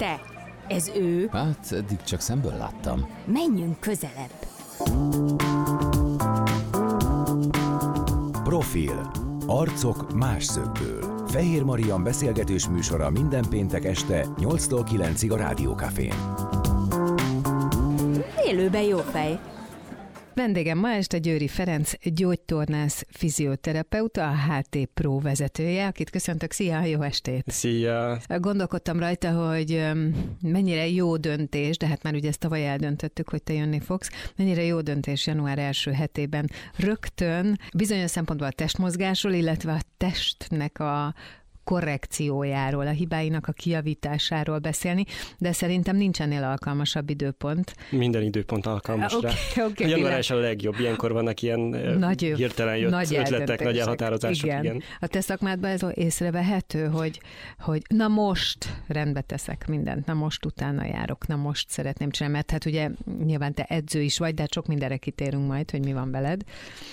te? Ez ő? Hát, eddig csak szemből láttam. Menjünk közelebb. Profil. Arcok más szögből. Fehér Mariann beszélgetős műsora minden péntek este 8-tól 9-ig a Rádió Cafén. Élőben jó fej. Vendégem ma este Győri Ferenc, gyógytornász, fizioterapeuta, a HT Pro vezetője, akit köszöntök. Szia, jó estét! Szia! Gondolkodtam rajta, hogy mennyire jó döntés, de hát már ugye ezt tavaly eldöntöttük, hogy te jönni fogsz, mennyire jó döntés január első hetében rögtön bizonyos szempontból a testmozgásról, illetve a testnek a korrekciójáról, a hibáinak a kijavításáról beszélni, de szerintem nincs ennél alkalmasabb időpont. Minden időpont alkalmas rá. Okay, január első a legjobb, ilyenkor vannak ilyen nagy hirtelen jött nagy ötletek, nagy elhatározások. Igen. A te szakmádban ez észrevehető, hogy na most rendbe teszek mindent, na most utána járok, na most szeretném csinálni, mert hát ugye nyilván te edző is vagy, de sok mindenre kitérünk majd, hogy mi van veled.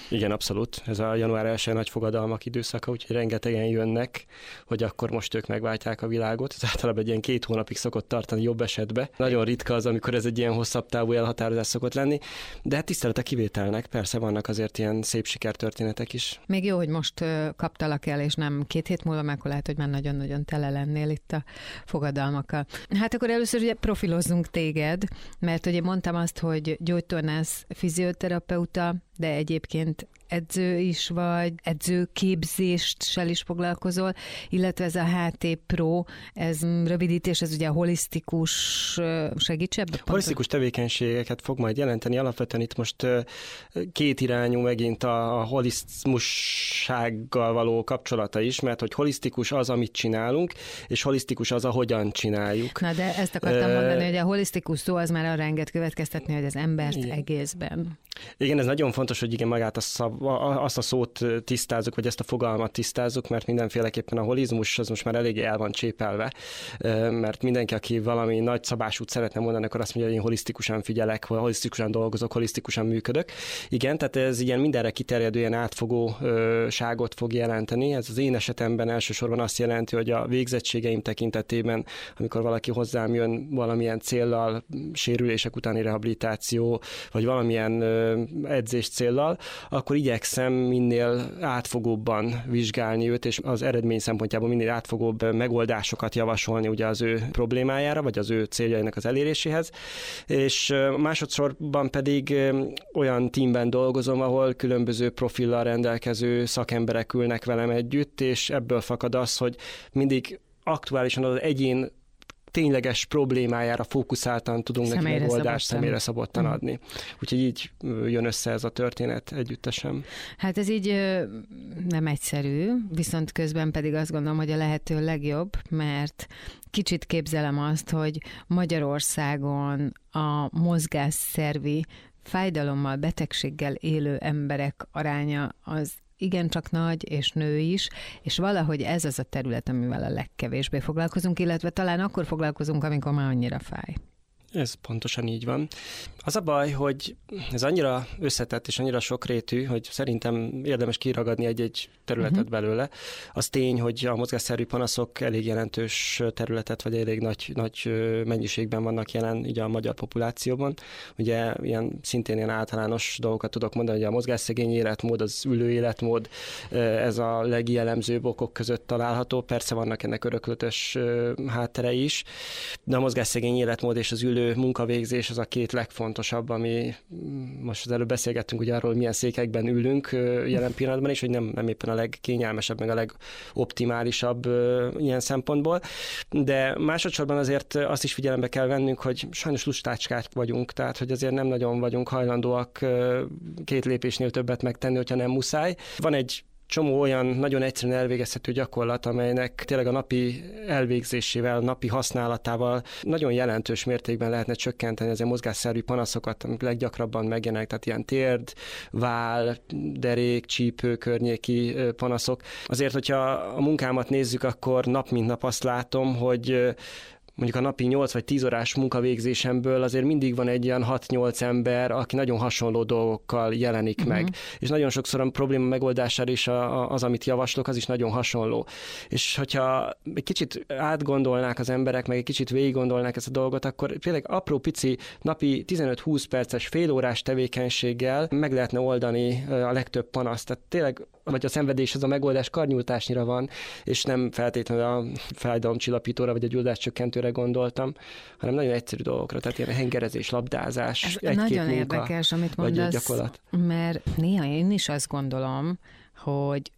Igen, abszolút. Ez a január első nagy fogadalmak időszaka, úgyhogy rengetegen jönnek, hogy akkor most ők megváltják a világot. Ez általában egy ilyen 2 hónapig szokott tartani jobb esetben. Nagyon ritka az, amikor ez egy ilyen hosszabb távú elhatározás szokott lenni, de hát tisztelet a kivételnek, persze vannak azért ilyen szép sikertörténetek is. Még jó, hogy most kaptalak el, és nem 2 hét múlva, mert akkor lehet, hogy már nagyon-nagyon tele lennél itt a fogadalmakkal. Hát akkor először ugye profilozzunk téged, mert ugye mondtam azt, hogy gyógytornász, fizioterapeuta, de egyébként edző is vagy, edzőképzéssel is foglalkozol, illetve ez a HT Pro, ez rövidítés, ez ugye a holisztikus segítsebb? Holisztikus tevékenységeket fog majd jelenteni, alapvetően itt most 2 irányú megint a holisztmussággal való kapcsolata is, mert hogy holisztikus az, amit csinálunk, és holisztikus az, ahogyan csináljuk. Na de ezt akartam mondani, hogy a holisztikus szó az már arra enged következtetni, hogy az embert igen. Egészben. Igen, ez nagyon fontos, hogy igen, magát azt a szót tisztázzuk, vagy ezt a fogalmat tisztázzuk, mert mindenféleképpen a holizmus az most már eléggé el van csépelve, mert mindenki, aki valami nagy szabásút szeretne mondani, akkor azt mondja, hogy én holisztikusan figyelek, holisztikusan dolgozok, holisztikusan működök. Igen, tehát ez ilyen mindenre kiterjedő, ilyen átfogóságot fog jelenteni. Ez az én esetemben elsősorban azt jelenti, hogy a végzettségeim tekintetében, amikor valaki hozzám jön valamilyen céllal, sérülések utáni rehabilitáció, vagy valamilyen edzés céllal, akkor igyekszem minél átfogóbban vizsgálni őt, és az eredmény szempontjából minél átfogóbb megoldásokat javasolni ugye az ő problémájára, vagy az ő céljainak az eléréséhez. És másodszorban pedig olyan teamben dolgozom, ahol különböző profillal rendelkező szakemberek ülnek velem együtt, és ebből fakad az, hogy mindig aktuálisan az egyén tényleges problémájára fókuszáltan tudunk neki megoldást személyre szabottan adni. Úgyhogy így jön össze ez a történet együttesen. Hát ez így nem egyszerű, viszont közben pedig azt gondolom, hogy a lehető legjobb, mert kicsit képzelem azt, hogy Magyarországon a mozgásszervi fájdalommal, betegséggel élő emberek aránya az igencsak nagy, és nő is, és valahogy ez az a terület, amivel a legkevésbé foglalkozunk, illetve talán akkor foglalkozunk, amikor már annyira fáj. Ez pontosan így van. Az a baj, hogy ez annyira összetett és annyira sokrétű, hogy szerintem érdemes kiragadni egy-egy területet belőle. Az tény, hogy a mozgásszervi panaszok elég jelentős területet, vagy elég nagy mennyiségben vannak jelen ugye a magyar populációban. Ugye szintén ilyen általános dolgokat tudok mondani, hogy a mozgásszegény életmód, az ülő életmód, ez a legjellemzőbb okok között található. Persze vannak ennek öröklötös hátterei is, de a mozgásszegény életmód és az ülő munkavégzés az a 2 legfontosabb, ami most az előbb beszélgettünk ugye arról, hogy milyen székekben ülünk jelen pillanatban, és hogy nem éppen a legkényelmesebb, meg a legoptimálisabb ilyen szempontból. De másodszorban azért azt is figyelembe kell vennünk, hogy sajnos lustácskák vagyunk, tehát hogy azért nem nagyon vagyunk hajlandóak 2 lépésnél többet megtenni, hogyha nem muszáj. Van egy csomó olyan nagyon egyszerűen elvégezhető gyakorlat, amelynek tényleg a napi elvégzésével, napi használatával nagyon jelentős mértékben lehetne csökkenteni az ilyen mozgásszervi panaszokat, amik leggyakrabban megjelenek, tehát ilyen térd, váll, derék, csípő környéki panaszok. Azért, hogyha a munkámat nézzük, akkor nap mint nap azt látom, hogy mondjuk a napi 8 vagy 10 órás munkavégzésemből azért mindig van egy ilyen 6-8 ember, aki nagyon hasonló dolgokkal jelenik meg. És nagyon sokszor a probléma megoldására is az, amit javaslok, az is nagyon hasonló. És hogyha egy kicsit átgondolnák az emberek, meg egy kicsit végiggondolnák ezt a dolgot, akkor tényleg apró pici napi 15-20 perces félórás tevékenységgel meg lehetne oldani a legtöbb panaszt. Tehát tényleg, vagy a szenvedés az a megoldás karnyújtásnyira van, és nem feltétlenül a fájdalomcsillapítóra vagy a gyulladáscsökkentőre gondoltam, hanem nagyon egyszerű dolgokra, tehát ilyen hengerezés, labdázás, egy-két munka. Nagyon érdekes, amit mondasz, mert néha én is azt gondolom, hogy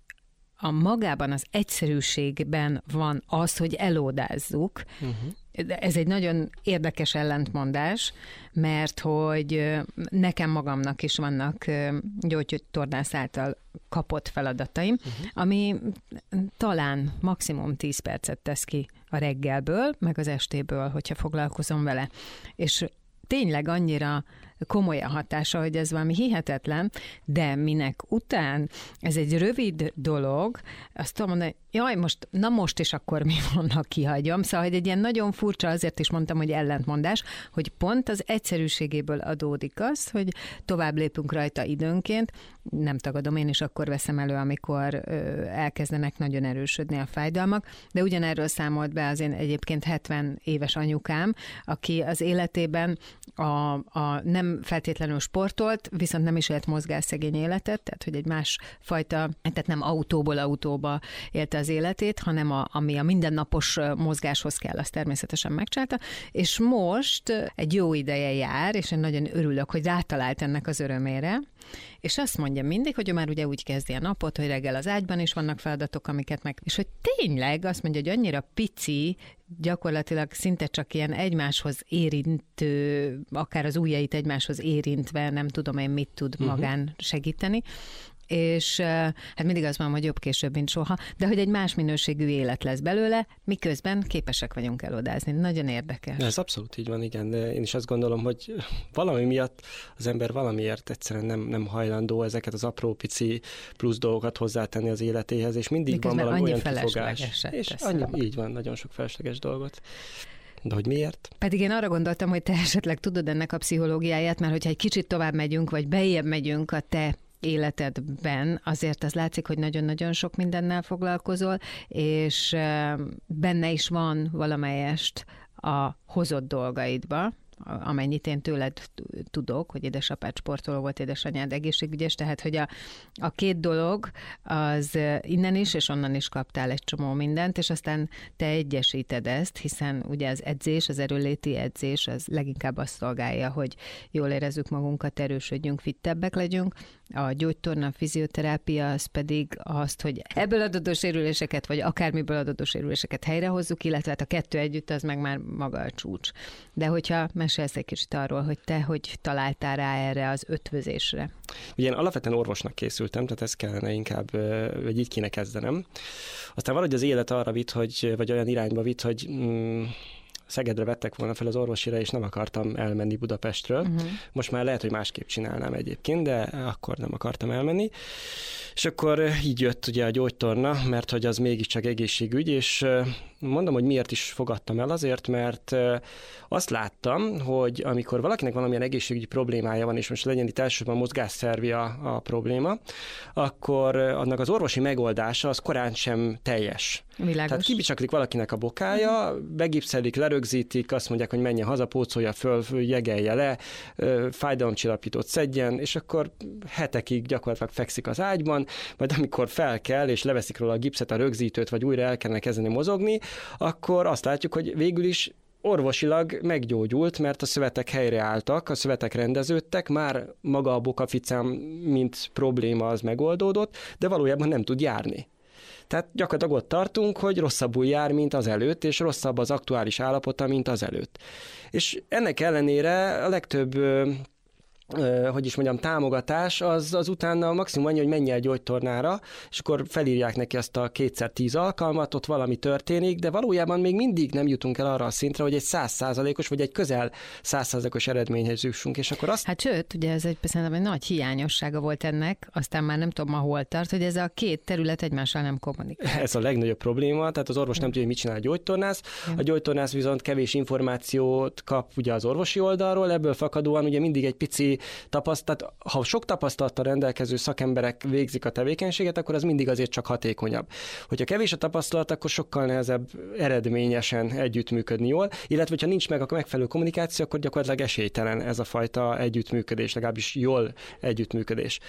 a magában az egyszerűségben van az, hogy elódázzuk. Ez egy nagyon érdekes ellentmondás, mert hogy nekem magamnak is vannak gyógytornász által kapott feladataim, ami talán maximum 10 percet tesz ki a reggelből, meg az estéből, hogyha foglalkozom vele. És tényleg annyira komoly a hatása, hogy ez valami hihetetlen, de minek után ez egy rövid dolog, azt tudom mondani, jaj, most is akkor mi van, ha kihagyom. Szóval, hogy egy ilyen nagyon furcsa, azért is mondtam, hogy ellentmondás, hogy pont az egyszerűségéből adódik az, hogy tovább lépünk rajta időnként. Nem tagadom, én is akkor veszem elő, amikor elkezdenek nagyon erősödni a fájdalmak, de ugyanerről számolt be az én egyébként 70 éves anyukám, aki az életében nem feltétlenül sportolt, viszont nem is élt mozgásszegény életet, tehát hogy egy másfajta, tehát nem autóból autóba élte az életét, hanem ami a mindennapos mozgáshoz kell, azt természetesen megcsinálta, és most egy jó ideje jár, és én nagyon örülök, hogy rátalált ennek az örömére, és azt mondja mindig, hogy ő már ugye úgy kezdi a napot, hogy reggel az ágyban is vannak feladatok, amiket meg... És hogy tényleg azt mondja, hogy annyira pici, gyakorlatilag szinte csak ilyen egymáshoz érintő, akár az ujjait egymáshoz érintve, nem tudom én mit tud magán segíteni, és hát mindig azt mondom, hogy jobb később, mint soha, de hogy egy más minőségű élet lesz belőle, miközben képesek vagyunk elodázni. Nagyon érdekes. Ez abszolút így van, igen. Én is azt gondolom, hogy valami miatt az ember valamiért egyszerűen nem hajlandó ezeket az apró pici plusz dolgokat hozzátenni az életéhez, és mindig miközben van valami olyan kifogás. És így van, nagyon sok felesleges dolgot. De hogy miért? Pedig én arra gondoltam, hogy te esetleg tudod ennek a pszichológiáját, mert hogyha egy kicsit tovább megyünk, vagy beljebb megyünk a te életedben, azért az látszik, hogy nagyon-nagyon sok mindennel foglalkozol, és benne is van valamelyest a hozott dolgaidba, amennyit én tőled tudok, hogy édesapád sportoló volt, édesanyád egészségügyes, tehát hogy a két dolog az innen is, és onnan is kaptál egy csomó mindent, és aztán te egyesíted ezt, hiszen ugye az edzés, az erőléti edzés, az leginkább azt szolgálja, hogy jól érezzük magunkat, erősödjünk, fittebbek legyünk, a gyógytorna, a fizioterápia az pedig azt, hogy ebből adódó sérüléseket, vagy akármiből adódó sérüléseket helyrehozzuk, illetve hát a kettő együtt az meg már maga a csúcs. De hogyha mesélsz egy kicsit arról, hogy te hogy találtál rá erre az ötvözésre? Ugye én alapvetően orvosnak készültem, tehát ez kellene inkább, vagy így kéne kezdenem. Aztán valahogy az élet arra vitt, vagy olyan irányba vitt, hogy Szegedre vettek volna fel az orvosira, és nem akartam elmenni Budapestről. Most már lehet, hogy másképp csinálnám egyébként, de akkor nem akartam elmenni. És akkor így jött ugye a gyógytorna, mert hogy az mégiscsak egészségügy, és mondom, hogy miért is fogadtam el, azért, mert azt láttam, hogy amikor valakinek valamilyen egészségügyi problémája van, és most legyen itt elsősorban mozgásszervi a probléma, akkor annak az orvosi megoldása az korán sem teljes. Világos. Tehát kibicsaklik valakinek a bokája, begipszelik, lerögzítik, azt mondják, hogy menjen haza, pócolja föl, jegelje le, fájdalomcsillapítót szedjen, és akkor hetekig gyakorlatilag fekszik az ágyban, majd amikor fel kell, és leveszik róla a gipszet, a rögzítőt, vagy újra el kellene kezdeni mozogni, akkor azt látjuk, hogy végül is orvosilag meggyógyult, mert a szövetek helyreálltak, a szövetek rendeződtek, már maga a bokaficám, mint probléma, az megoldódott, de valójában nem tud járni. Tehát gyakorlatilag ott tartunk, hogy rosszabbul jár, mint az előtt, és rosszabb az aktuális állapota, mint az előtt. És ennek ellenére a legtöbb támogatás, az utána maximum annyi, hogy menj el gyógytornára, és akkor felírják neki ezt a 2x10 alkalmat, ott valami történik, de valójában még mindig nem jutunk el arra a szintre, hogy egy 100%-os, vagy egy közel 100%-os eredményhez jussunk, és akkor azt... Hát sőt, ugye ez egy, szerintem egy nagy hiányossága volt ennek, aztán már nem tudom ma hol tart, hogy ez a két terület egymással nem kommunikál. Ez a legnagyobb probléma, tehát az orvos nem tudja, hogy mit csinál a gyógytornász, a gyógytornász viszont kevés információt kap ugye az orvosi oldalról, ebből fakadóan ugye mindig egy pici tapasztalat, ha sok tapasztalattal rendelkező szakemberek végzik a tevékenységet, akkor az mindig azért csak hatékonyabb. Hogyha kevés a tapasztalat, akkor sokkal nehezebb eredményesen együttműködni jól, illetve ha nincs meg a megfelelő kommunikáció, akkor gyakorlatilag esélytelen ez a fajta együttműködés, legalábbis jól együttműködés.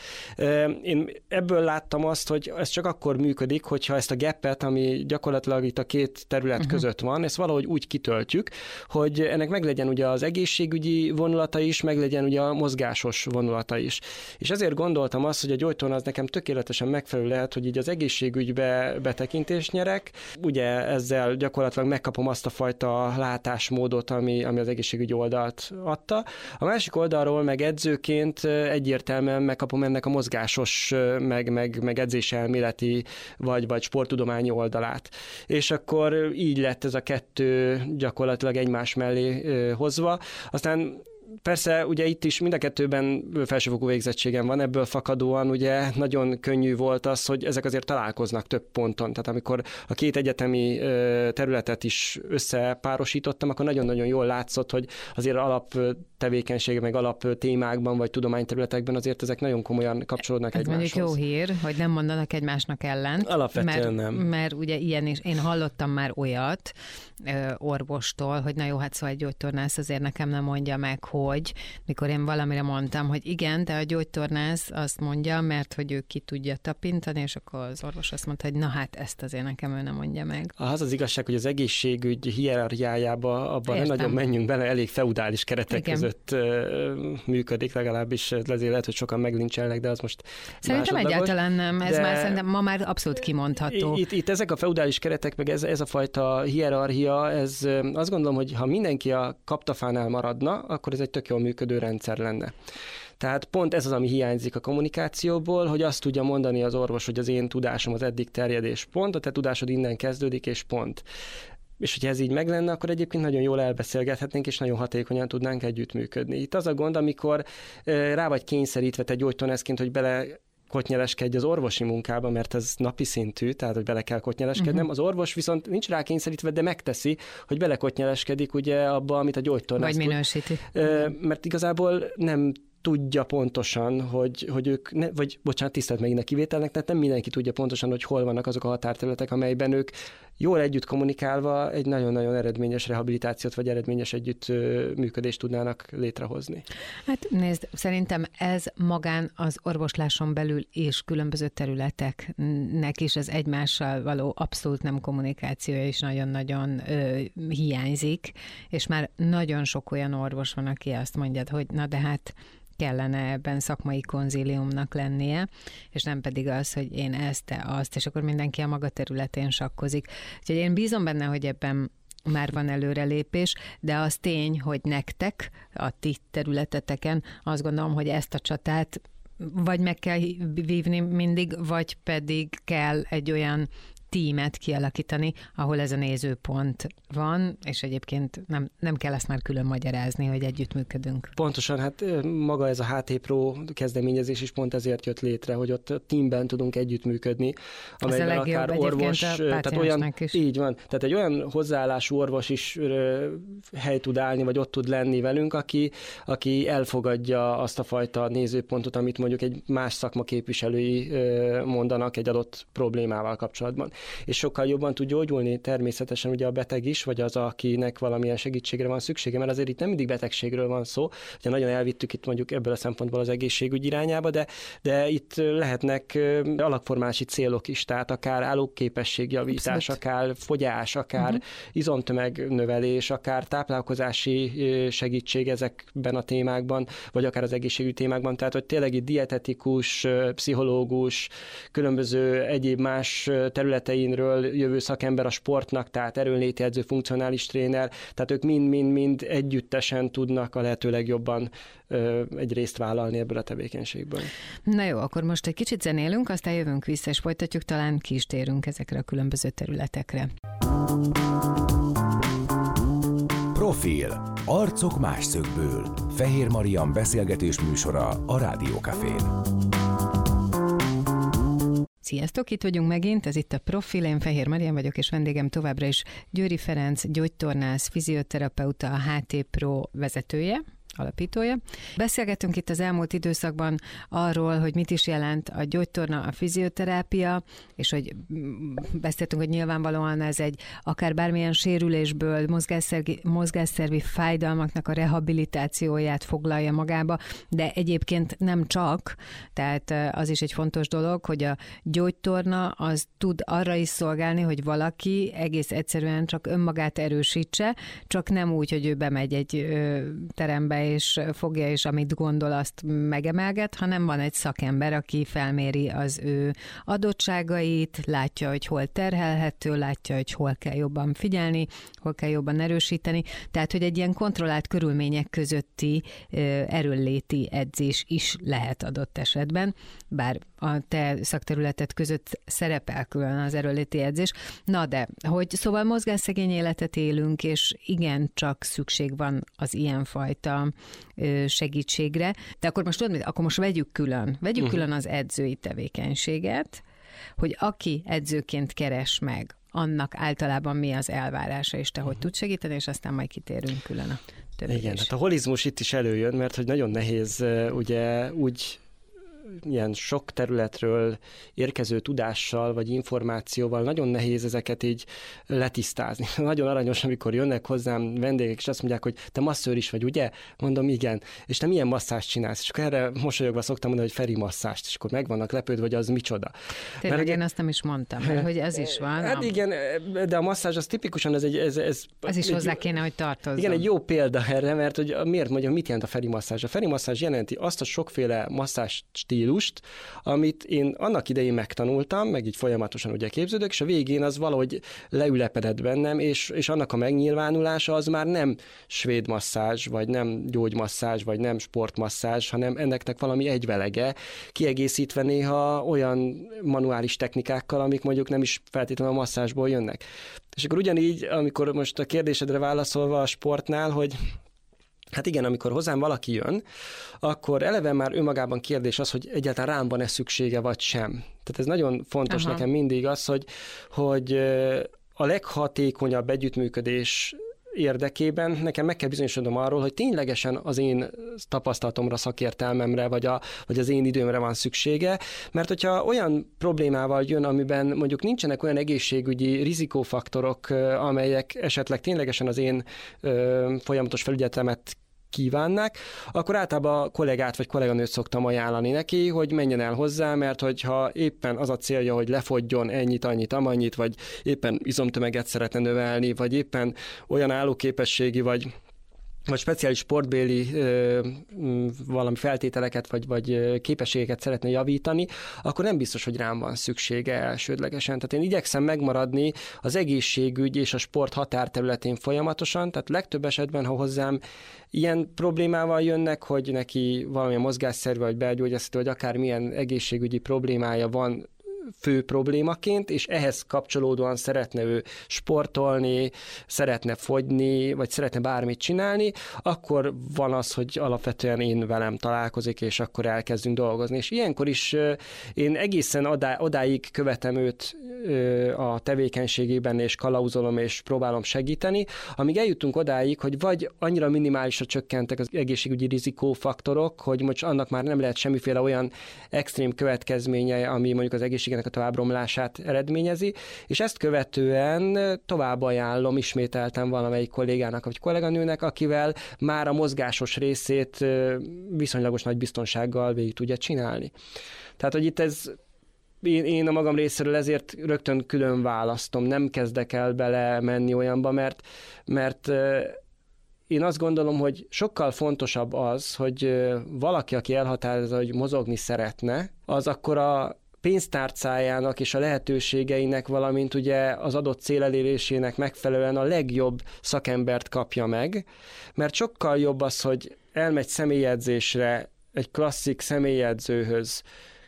Én ebből láttam azt, hogy ez csak akkor működik, hogyha ezt a gapet, ami gyakorlatilag itt a két terület között van, ezt valahogy úgy kitöltjük, hogy ennek meglegyen ugye az egészségügyi vonulata is, meglegyen ugye a mozgásos vonulata is. És ezért gondoltam azt, hogy a gyógytorna az nekem tökéletesen megfelelő lehet, hogy így az egészségügybe betekintést nyerek. Ugye ezzel gyakorlatilag megkapom azt a fajta látásmódot, ami az egészségügyi oldalt adta. A másik oldalról meg edzőként egyértelműen megkapom ennek a mozgásos, meg edzéselméleti, vagy sporttudományi oldalát. És akkor így lett ez a kettő gyakorlatilag egymás mellé hozva. Aztán persze, ugye itt is mind a kettőben felsőfokú végzettségem van, ebből fakadóan ugye nagyon könnyű volt az, hogy ezek azért találkoznak több ponton. Tehát amikor a két egyetemi területet is összepárosítottam, akkor nagyon-nagyon jól látszott, hogy azért alaptevékenység, meg alaptémákban, vagy tudományterületekben azért ezek nagyon komolyan kapcsolódnak egymáshoz. Ez mondjuk jó hír, hogy nem mondanak egymásnak ellent. Alapvetően nem. Mert ugye ilyen is, én hallottam már olyat orvostól, hogy na jó, hát szóval egy gyógytornász azért nekem nem mondja meg, hogy mikor én valamire mondtam, hogy igen, de a gyógytornász azt mondja, mert hogy ő ki tudja tapintani, és akkor az orvos azt mondta, hogy na hát ezt azért nekem ő nem mondja meg. Az igazság, hogy az egészségügy hierarchiájába abban nem nagyon menjünk bele, elég feudális keretek között működik, legalábbis ezért lehet, hogy sokan meglincselnek, de az most szerintem egyáltalán nem, ez már szerintem ma már abszolút kimondható. Itt ezek a feudális keretek, meg ez a fajta hierarchia, ez azt gondolom, hogy ha mindenki a kaptafánál maradna, akkor ez egy tök jól működő rendszer lenne. Tehát pont ez az, ami hiányzik a kommunikációból, hogy azt tudja mondani az orvos, hogy az én tudásom az eddig terjedés pont, a te tudásod innen kezdődik és pont. És hogyha ez így meg lenne, akkor egyébként nagyon jól elbeszélgethetnénk, és nagyon hatékonyan tudnánk együttműködni. Itt az a gond, amikor rá vagy kényszerítve te gyógytornászként, hogy bele kotnyeleskedj az orvosi munkába, mert ez napi szintű, tehát hogy bele kell kotnyeleskednem. Az orvos viszont nincs rá kényszerítve, de megteszi, hogy belekotnyeleskedik ugye abba, amit a gyógytornász tud. Vagy minősíti. Mert igazából nem tudja pontosan, hogy ők, tisztelt megint a kivételnek, tehát nem mindenki tudja pontosan, hogy hol vannak azok a határterületek, amelyben ők jól együtt kommunikálva egy nagyon-nagyon eredményes rehabilitációt, vagy eredményes együttműködést tudnának létrehozni. Hát nézd, szerintem ez magán az orvosláson belül és különböző területeknek is az egymással való abszolút nem kommunikációja is nagyon-nagyon hiányzik, és már nagyon sok olyan orvos van, aki azt mondja, hogy na de hát kellene ebben szakmai konzíliumnak lennie, és nem pedig az, hogy én ezt, te azt, és akkor mindenki a maga területén sakkozik. Úgyhogy én bízom benne, hogy ebben már van előrelépés, de az tény, hogy nektek, a ti területeteken azt gondolom, hogy ezt a csatát vagy meg kell vívni mindig, vagy pedig kell egy olyan tímet kialakítani, ahol ez a nézőpont van, és egyébként nem kell ezt már külön magyarázni, hogy együttműködünk. Pontosan, hát maga ez a HT Pro kezdeményezés is pont ezért jött létre, hogy ott a teamben tudunk együttműködni, amelyben akár orvos, tehát olyan, is. Így van, tehát egy olyan hozzáállású orvos is hely tud állni, vagy ott tud lenni velünk, aki elfogadja azt a fajta nézőpontot, amit mondjuk egy más szakma képviselői mondanak egy adott problémával kapcsolatban. És sokkal jobban tud gyógyulni természetesen ugye a beteg is, vagy az, akinek valamilyen segítségre van szüksége, mert azért itt nem mindig betegségről van szó, ugye nagyon elvittük itt mondjuk ebből a szempontból az egészségügy irányába, de itt lehetnek alakformási célok is, tehát akár állóképességjavítás, akár fogyás, akár izomtömegnövelés, akár táplálkozási segítség ezekben a témákban, vagy akár az egészségügyi témákban, tehát hogy tényleg itt dietetikus, pszichológus, különböző egyéb más terület területeinről jövő szakember a sportnak, tehát erőnléti edző, funkcionális tréner, tehát ők mind együttesen tudnak a lehető legjobban egy részt vállalni ebből a tevékenységből. Na jó, akkor most egy kicsit zenélünk, aztán jövünk vissza, és folytatjuk, talán ki is térünk ezekre a különböző területekre. Profil. Arcok más szögből. Fehér Mariann beszélgetés műsora a Rádió Cafén. Sziasztok, itt vagyunk megint, ez itt a Profil, én Fehér Mariann vagyok, és vendégem továbbra is Győri Ferenc, gyógytornász, fizioterapeuta, a HT Pro vezetője, alapítója. Beszélgettünk itt az elmúlt időszakban arról, hogy mit is jelent a gyógytorna, a fizioterápia, és hogy beszéltünk, hogy nyilvánvalóan ez egy akár bármilyen sérülésből, mozgásszervi fájdalmaknak a rehabilitációját foglalja magába, de egyébként nem csak, tehát az is egy fontos dolog, hogy a gyógytorna az tud arra is szolgálni, hogy valaki egész egyszerűen csak önmagát erősítse, csak nem úgy, hogy ő bemegy egy terembe, és fogja, és amit gondol, azt megemelget, hanem van egy szakember, aki felméri az ő adottságait, látja, hogy hol terhelhető, látja, hogy hol kell jobban figyelni, hol kell jobban erősíteni. Tehát, hogy egy ilyen kontrollált körülmények közötti erőnléti edzés is lehet adott esetben, bár a te szakterületed között szerepel külön az erőnléti edzés. Na de, hogy szóval mozgásszegény életet élünk, és igen, csak szükség van az ilyenfajta segítségre. De akkor most tudod, akkor most vegyük külön az edzői tevékenységet, hogy aki edzőként keres meg, annak általában mi az elvárása, és te hogy tudsz segíteni, és aztán majd kitérünk külön a többit. Igen, hát a holizmus itt is előjön, mert hogy nagyon nehéz ugye úgy ilyen sok területről érkező tudással, vagy információval nagyon nehéz ezeket így letisztázni. Nagyon aranyos, amikor jönnek hozzám vendégek, és azt mondják, hogy te masszőr is vagy, ugye? Mondom, igen. És te milyen masszást csinálsz? És akkor erre mosolyogva szoktam mondani, hogy Feri masszást, és akkor meg vannak lepődve, hogy az micsoda. Tényleg, mert én azt nem is mondtam, mert hogy ez is van. Hát igen, de a masszázs az tipikusan ez is hozzá kéne, hogy tartozzon. Igen, egy jó példa erre, mert hogy miért mondjam, mit jelent a Feri masszázs? A Feri masszázs jelenti azt a sokféle masszázs stílust, amit én annak idején megtanultam, meg így folyamatosan ugye képződök, és a végén az valahogy leülepedett bennem, és annak a megnyilvánulása az már nem svéd masszázs, vagy nem gyógymasszázs, vagy nem sportmasszázs, hanem enneknek valami egyvelege, kiegészítve néha olyan manuális technikákkal, amik mondjuk nem is feltétlenül a masszázsból jönnek. És akkor ugyanígy, amikor most a kérdésedre válaszolva a sportnál, hogy hát igen, amikor hozzám valaki jön, akkor eleve már önmagában kérdés az, hogy egyáltalán rám van-e szüksége, vagy sem. Tehát ez nagyon fontos nekem mindig az, hogy a leghatékonyabb együttműködés érdekében nekem meg kell bizonyosodnom arról, hogy ténylegesen az én tapasztalatomra, szakértelmemre, vagy az én időmre van szüksége, mert hogyha olyan problémával jön, amiben mondjuk nincsenek olyan egészségügyi rizikófaktorok, amelyek esetleg ténylegesen az én folyamatos felügyeletemet kívánnák, akkor általában a kollégát vagy kolléganőt szoktam ajánlani neki, hogy menjen el hozzá, mert hogyha éppen az a célja, hogy lefogyjon ennyit, annyit, amannyit, vagy éppen izomtömeget szeretne növelni, vagy éppen olyan állóképességi, vagy speciális sportbéli valami feltételeket, vagy képességeket szeretne javítani, akkor nem biztos, hogy rám van szüksége elsődlegesen. Tehát én igyekszem megmaradni az egészségügy és a sport határterületén folyamatosan, tehát legtöbb esetben, ha hozzám ilyen problémával jönnek, hogy neki valamilyen mozgásszerve, vagy belgyógyászati, vagy akármilyen egészségügyi problémája van, fő problémaként, és ehhez kapcsolódóan szeretne ő sportolni, szeretne fogyni, vagy szeretne bármit csinálni, akkor van az, hogy alapvetően én velem találkozik, és akkor elkezdünk dolgozni. És ilyenkor is én egészen odáig követem őt a tevékenységében, és kalauzolom, és próbálom segíteni, amíg eljutunk odáig, hogy vagy annyira minimálisra csökkentek az egészségügyi rizikófaktorok, hogy most annak már nem lehet semmiféle olyan extrém következménye, ami mondjuk az egészségügyi a továbbromlását eredményezi, és ezt követően tovább ajánlom ismételten valamelyik kollégának vagy kolléganőnek, akivel már a mozgásos részét viszonylagos nagy biztonsággal végig tudja csinálni. Tehát, hogy itt ez én a magam részéről ezért rögtön külön választom, nem kezdek el bele menni olyanba, mert én azt gondolom, hogy sokkal fontosabb az, hogy valaki, aki elhatározza, hogy mozogni szeretne, az akkor a pénztárcájának és a lehetőségeinek, valamint ugye az adott cél elérésének megfelelően a legjobb szakembert kapja meg, mert sokkal jobb az, hogy elmegy személyedzésre, egy klasszik személyedzőhöz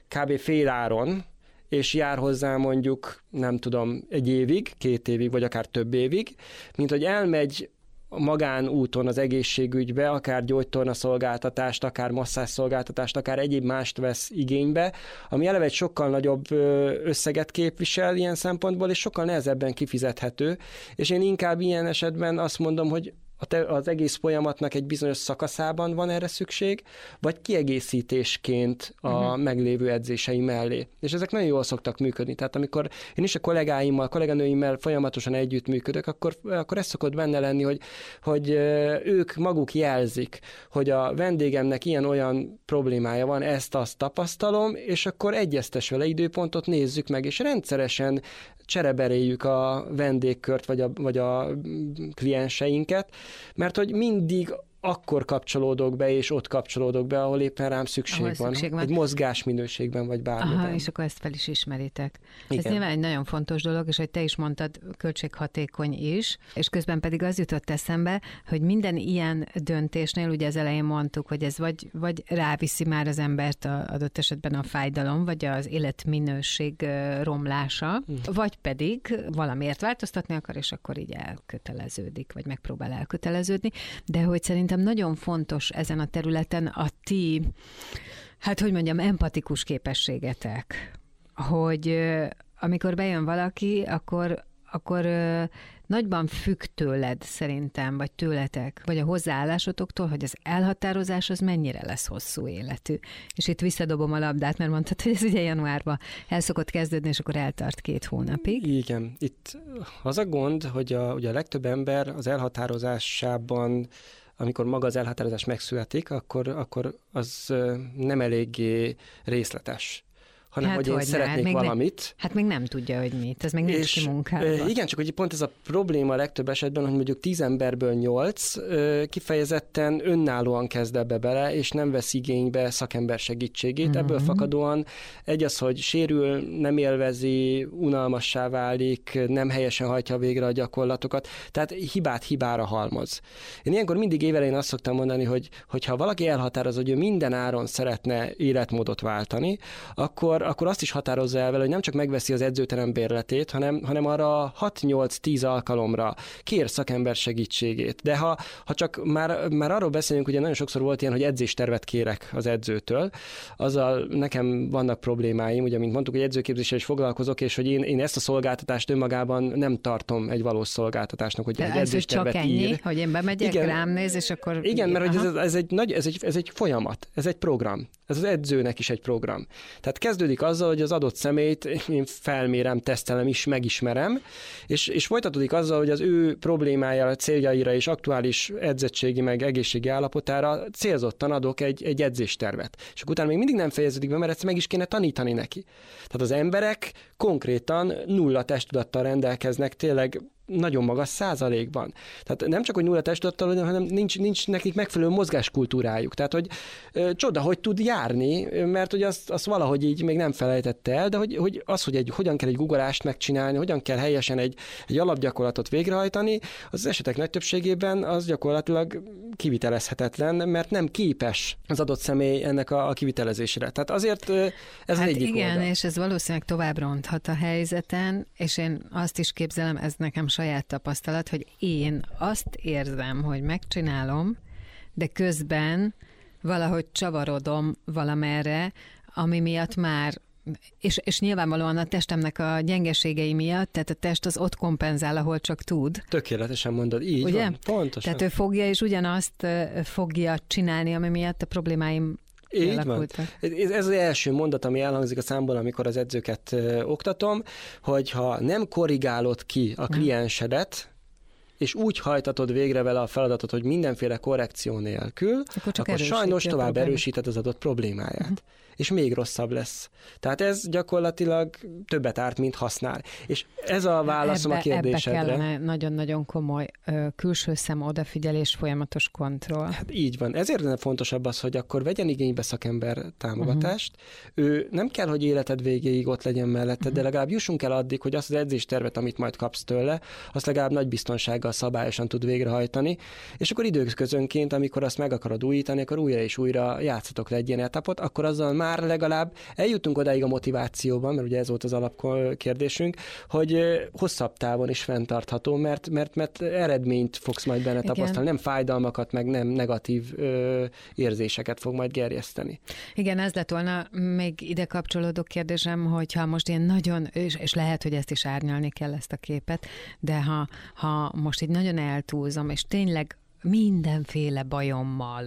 kb. Féláron, és jár hozzá mondjuk, nem tudom, egy évig, 2 évig, vagy akár több évig, mint hogy elmegy magánúton az egészségügybe, akár gyógytornaszolgáltatást, akár masszásszolgáltatást, akár egyéb mást vesz igénybe, ami eleve egy sokkal nagyobb összeget képvisel ilyen szempontból, és sokkal nehezebben kifizethető, és én inkább ilyen esetben azt mondom, hogy az egész folyamatnak egy bizonyos szakaszában van erre szükség, vagy kiegészítésként a meglévő edzései mellé. És ezek nagyon jól szoktak működni. Tehát amikor én is a kollégáimmal, kolléganőimmel folyamatosan együttműködök, akkor ez szokott benne lenni, hogy ők maguk jelzik, hogy a vendégemnek ilyen-olyan problémája van, ezt-azt tapasztalom, és akkor egyeztes vele időpontot, nézzük meg, és rendszeresen csereberéljük a vendégkört, vagy a klienseinket, mert hogy mindig akkor kapcsolódok be, és ott kapcsolódok be, ahol éppen rám szükség van. Egy mozgásminőségben, vagy bármiben. Aha, és akkor ezt fel is ismeritek. Igen. Ez nyilván egy nagyon fontos dolog, és hogy te is mondtad, költséghatékony is, és közben pedig az jutott eszembe, hogy minden ilyen döntésnél, ugye az elején mondtuk, hogy ez vagy ráviszi már az embert adott esetben a fájdalom, vagy az életminőség romlása, vagy pedig valamiért változtatni akar, és akkor így elköteleződik, vagy megpróbál elköteleződni, de hogy szerintem nagyon fontos ezen a területen a ti, empatikus képességetek, hogy amikor bejön valaki, akkor nagyban függ tőled szerintem, vagy tőletek, vagy a hozzáállásotoktól, hogy az elhatározás az mennyire lesz hosszú életű. És itt visszadobom a labdát, mert mondtad, hogy ez ugye januárban el szokott kezdődni, és akkor eltart 2 hónapig. Igen. Itt az a gond, hogy ugye a legtöbb ember az elhatározásában, amikor maga az elhatározás megszületik, akkor az nem eléggé részletes, hanem hogy én szeretnék valamit. Még nem tudja, hogy mit, ez még nincs kimunkálva. Igen, csak hogy pont ez a probléma a legtöbb esetben, hogy mondjuk 10 emberből 8 kifejezetten önállóan kezd ebbe bele, és nem vesz igénybe szakember segítségét. Mm-hmm. Ebből fakadóan egy az, hogy sérül, nem élvezi, unalmassá válik, nem helyesen hajtja végre a gyakorlatokat, tehát hibát hibára halmoz. Én ilyenkor mindig évelején azt szoktam mondani, hogy ha valaki elhatároz, hogy ő minden áron szeretne életmódot váltani, akkor azt is határozza el vele, hogy nem csak megveszi az edzőterem bérletét, hanem arra 6-8-10 alkalomra kér szakember segítségét. De ha csak már arról beszélünk, ugye nagyon sokszor volt ilyen, hogy edzéstervet kérek az edzőtől, azzal nekem vannak problémáim, ugye, mint mondtuk, hogy edzőképzéssel is foglalkozok, és hogy én ezt a szolgáltatást önmagában nem tartom egy valós szolgáltatásnak, hogy egy edzéstervet csak ennyi, ír. Hogy én bemegyek, igen, rám néz, és akkor... Igen, mert hogy ez egy folyamat, ez egy program. Ez az edzőnek is egy program. Tehát kezdődik azzal, hogy az adott személyt én felmérem, tesztelem is, megismerem, és folytatódik azzal, hogy az ő problémájára, céljaira és aktuális edzettségi meg egészségi állapotára célzottan adok egy edzéstervet. És utána még mindig nem fejeződik be, mert ezt meg is kéne tanítani neki. Tehát az emberek konkrétan 0 testtudattal rendelkeznek, tényleg nagyon magas százalékban. Tehát nem csak, hogy 0 testtudattal, hanem nincs nekik megfelelő mozgáskultúrájuk. Tehát, hogy csoda, hogy tud járni, mert ugye azt valahogy így még nem felejtette el, de hogyan kell egy guggolást megcsinálni, hogyan kell helyesen egy alapgyakorlatot végrehajtani, az esetek nagy többségében az gyakorlatilag kivitelezhetetlen, mert nem képes az adott személy ennek a kivitelezésére. Tehát azért ez az egyik igen, oldal. És ez valószínűleg tovább ronthat a helyzeten, és én azt is képzelem, ez nekem saját tapasztalat, hogy én azt érzem, hogy megcsinálom, de közben valahogy csavarodom valamerre, ami miatt már, és nyilvánvalóan a testemnek a gyengeségei miatt, tehát a test az ott kompenzál, ahol csak tud. Tökéletesen mondod, így ugye? Van, pontosan. Tehát ő fogja, és ugyanazt fogja csinálni, ami miatt a problémáim alakultak. Ez az első mondat, ami elhangzik a számból, amikor az edzőket oktatom, hogy ha nem korrigálod ki a kliensedet, és úgy hajtatod végre vele a feladatot, hogy mindenféle korrekció nélkül, akkor sajnos tovább erősíted az adott problémáját. Uh-huh. És még rosszabb lesz. Tehát ez gyakorlatilag többet árt, mint használ. És ez a válaszom a kérdésedre. Ebbe kellene nagyon-nagyon komoly külső szem, odafigyelés, folyamatos kontroll. Hát így van. Ezért nem fontosabb az, hogy akkor vegyen igénybe szakember támogatást. Uh-huh. Ő nem kell, hogy életed végéig ott legyen mellette, uh-huh. de legalább jussunk el addig, hogy azt az edzéstervet, amit majd kapsz tőle, azt legalább nagy biztonsággal szabályosan tud végrehajtani, és akkor időközönként, amikor azt meg akarod újítani, akkor újra és újra játszatok le egy ilyen etapot, akkor azzal már legalább eljutunk odáig a motivációban, mert ugye ez volt az alapkérdésünk, hogy hosszabb távon is fenntartható, mert eredményt fogsz majd benne tapasztalni, nem fájdalmakat, meg nem negatív érzéseket fog majd gerjeszteni. Igen, ez lett volna még ide kapcsolódó kérdésem, hogyha most én nagyon, és lehet, hogy ezt is árnyalni kell, ezt a képet, de ha most így nagyon eltúlzom, és tényleg mindenféle bajommal,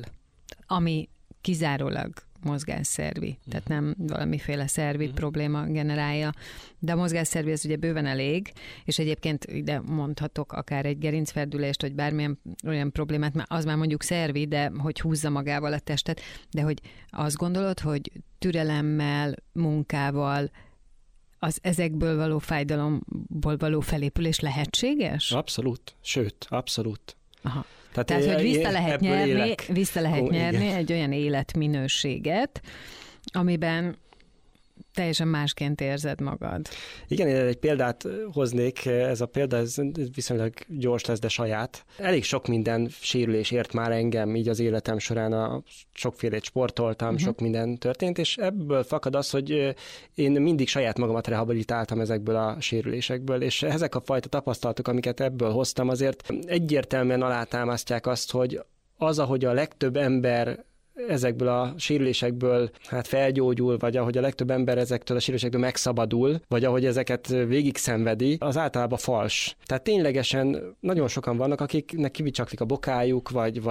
ami kizárólag mozgásszervi, tehát nem valamiféle szervi probléma generálja, de a mozgásszervi az ugye bőven elég, és egyébként ide mondhatok akár egy gerincferdülést, vagy bármilyen olyan problémát, az már mondjuk szervi, de hogy húzza magával a testet, de hogy azt gondolod, hogy türelemmel, munkával, az ezekből való fájdalomból való felépülés lehetséges? Abszolút, sőt, abszolút. Aha. Tehát hogy vissza lehet nyerni egy olyan életminőséget, amiben teljesen másként érzed magad. Igen, én egy példát hoznék, ez a példa ez viszonylag gyors lesz, de saját. Elég sok minden sérülés ért már engem, így az életem során sokfélét sportoltam, sok minden történt, és ebből fakad az, hogy én mindig saját magamat rehabilitáltam ezekből a sérülésekből, és ezek a fajta tapasztalatok, amiket ebből hoztam, azért egyértelműen alátámasztják azt, hogy az, ahogy a legtöbb ember ezekből a sérülésekből felgyógyul, vagy ahogy a legtöbb ember ezektől a sérülésekből megszabadul, vagy ahogy ezeket végig szenvedi, az általában fals. Tehát ténylegesen nagyon sokan vannak, akiknek kivicsaklik a bokájuk, vagy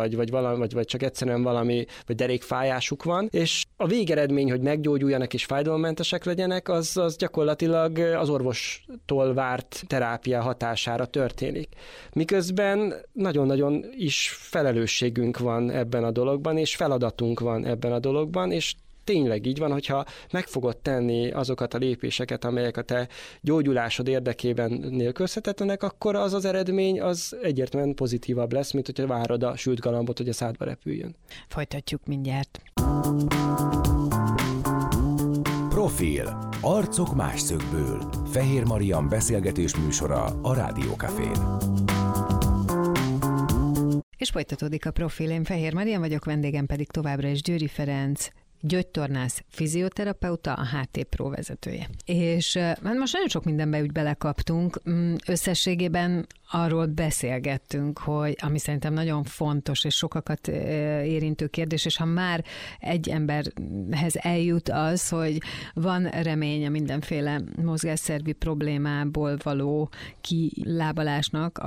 csak egyszerűen valami, vagy derékfájásuk van, és a végeredmény, hogy meggyógyuljanak és fájdalommentesek legyenek, az gyakorlatilag az orvostól várt terápia hatására történik. Miközben nagyon-nagyon is felelősségünk van ebben a dologban, és feladatunk van ebben a dologban, és tényleg így van, hogyha meg fogod tenni azokat a lépéseket, amelyek a te gyógyulásod érdekében nélkülözhetetlenek, akkor az az eredmény az egyértelműen pozitívabb lesz, mint hogyha várod a sült galambot, hogy a szádba repüljön. Folytatjuk mindjárt. Profil. Arcok más szögből. Fehér Mariann beszélgetés műsora a Rádió Cafén. És folytatódik a Profil. Én Fehér Mariann vagyok, vendégem pedig továbbra is Győri Ferenc, gyógytornász, fizioterapeuta, a HT Pro vezetője. És hát most nagyon sok mindenbe úgy belekaptunk, összességében arról beszélgettünk, hogy ami szerintem nagyon fontos és sokakat érintő kérdés, és ha már egy emberhez eljut az, hogy van remény a mindenféle mozgásszervi problémából való kilábalásnak,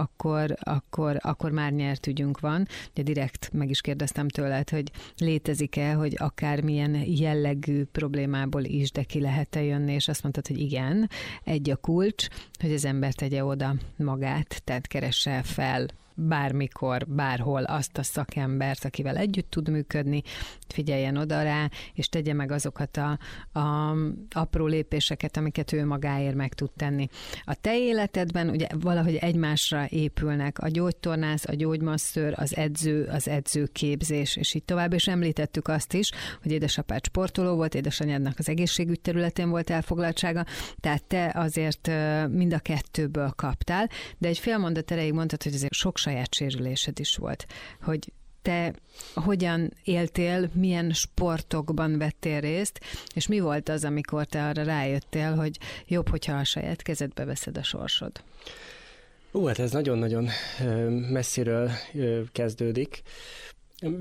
akkor már nyert ügyünk van. Ugye direkt meg is kérdeztem tőled, hogy létezik-e, hogy akármilyen jellegű problémából is, de ki lehet-e jönni, és azt mondtad, hogy igen, egy a kulcs, hogy az ember tegye oda magát, tehát keresse fel bármikor, bárhol azt a szakembert, akivel együtt tud működni, figyeljen oda rá, és tegye meg azokat a apró lépéseket, amiket ő magáért meg tud tenni. A te életedben ugye valahogy egymásra épülnek a gyógytornász, a gyógymasszőr, az edző, az edzőképzés, és így tovább, és említettük azt is, hogy édesapád sportoló volt, édesanyádnak az egészségügy területén volt elfoglaltsága, tehát te azért mind a kettőből kaptál, de egy fél mondat erejéig mondtad, hogy azért sok saját sérülésed is volt, hogy te hogyan éltél, milyen sportokban vettél részt, és mi volt az, amikor te arra rájöttél, hogy jobb, hogyha a saját kezedbe veszed a sorsod? Hát ez nagyon-nagyon messziről kezdődik.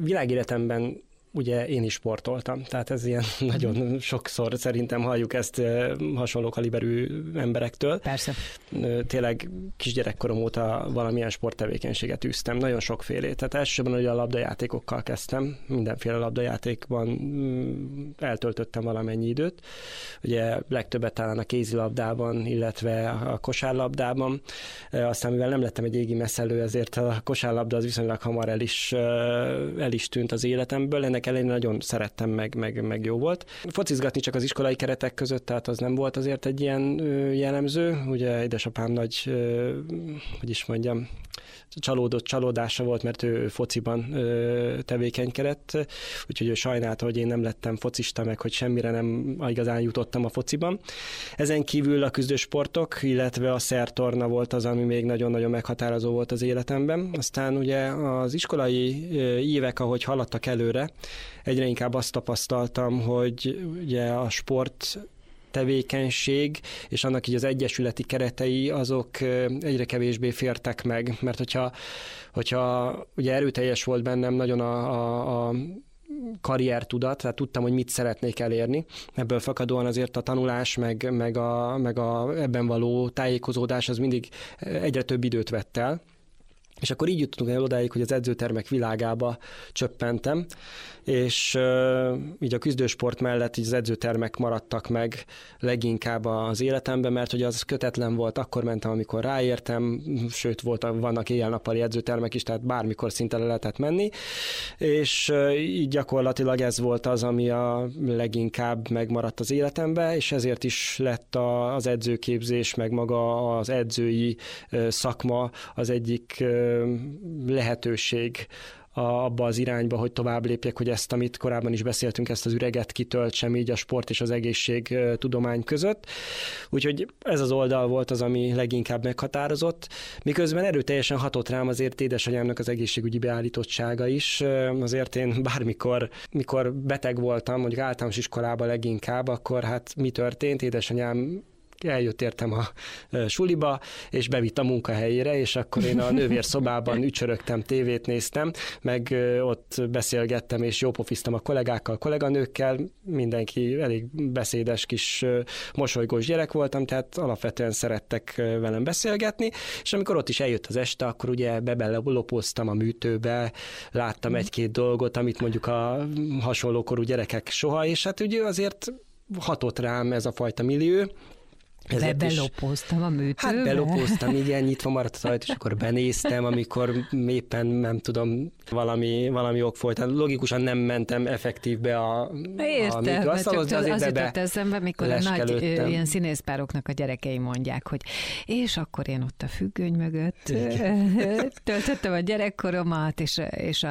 Világéletemben ugye én is sportoltam, tehát ez ilyen nagyon sokszor szerintem halljuk ezt hasonló kaliberű emberektől. Persze. Tényleg kisgyerekkorom óta valamilyen sporttevékenységet űztem, nagyon sokfélét. Tehát elsősorban ugye a labdajátékokkal kezdtem, mindenféle labdajátékban eltöltöttem valamennyi időt. Ugye legtöbbet talán a kézilabdában, illetve a kosárlabdában. Aztán mivel nem lettem egy égi messzelő, ezért a kosárlabda az viszonylag hamar el is tűnt az életemből. Ennek ellenére nagyon szerettem, meg jó volt. Focizgatni csak az iskolai keretek között, tehát az nem volt azért egy ilyen jellemző. Ugye édesapám nagy, csalódása volt, mert ő fociban tevékenykedett, úgyhogy ő sajnálta, hogy én nem lettem focista, meg hogy semmire nem igazán jutottam a fociban. Ezen kívül a küzdősportok, illetve a szertorna volt az, ami még nagyon-nagyon meghatározó volt az életemben. Aztán ugye az iskolai évek, ahogy haladtak előre, egyre inkább azt tapasztaltam, hogy ugye a sport tevékenység, és annak így az egyesületi keretei, azok egyre kevésbé fértek meg, mert hogyha ugye erőteljes volt bennem nagyon a karriertudat, tehát tudtam, hogy mit szeretnék elérni. Ebből fakadóan azért a tanulás, meg a ebben való tájékozódás az mindig egyre több időt vett el. És akkor így jutottunk el odáig, hogy az edzőtermek világába csöppentem, és így a küzdősport mellett így az edzőtermek maradtak meg leginkább az életemben, mert hogy az kötetlen volt, akkor mentem, amikor ráértem, sőt vannak éjjel-nappali edzőtermek is, tehát bármikor szinte le lehetett menni, és így gyakorlatilag ez volt az, ami a leginkább megmaradt az életemben, és ezért is lett az edzőképzés, meg maga az edzői szakma az egyik lehetőség abba az irányba, hogy tovább lépjek, hogy ezt, amit korábban is beszéltünk, ezt az üreget kitöltsem így a sport és az egészség tudomány között. Úgyhogy ez az oldal volt az, ami leginkább meghatározott. Miközben erőteljesen hatott rám azért édesanyámnak az egészségügyi beállítottsága is. Azért én bármikor, mikor beteg voltam, mondjuk általános iskolában leginkább, akkor hát mi történt? Édesanyám eljött értem a suliba, és bevitt a munkahelyére, és akkor én a nővérszobában ücsörögtem, tévét néztem, meg ott beszélgettem, és jópofiztam a kollégákkal, kolléganőkkel, mindenki elég beszédes kis mosolygós gyerek voltam, tehát alapvetően szerettek velem beszélgetni, és amikor ott is eljött az este, akkor ugye belelopóztam a műtőbe, láttam egy-két dolgot, amit mondjuk a hasonlókorú gyerekek soha, és hát ugye azért hatott rám ez a fajta millió. Belopóztam a műtőbe. Hát belopóztam, igen, nyitva maradt az ajtó, és akkor benéztem, amikor éppen nem tudom, valami ok volt. Hát logikusan nem mentem effektív be a műtőbe. Az jutott eszembe, mikor a nagy ilyen színészpároknak a gyerekei mondják, hogy és akkor én ott a függöny mögött töltöttem a gyerekkoromat, és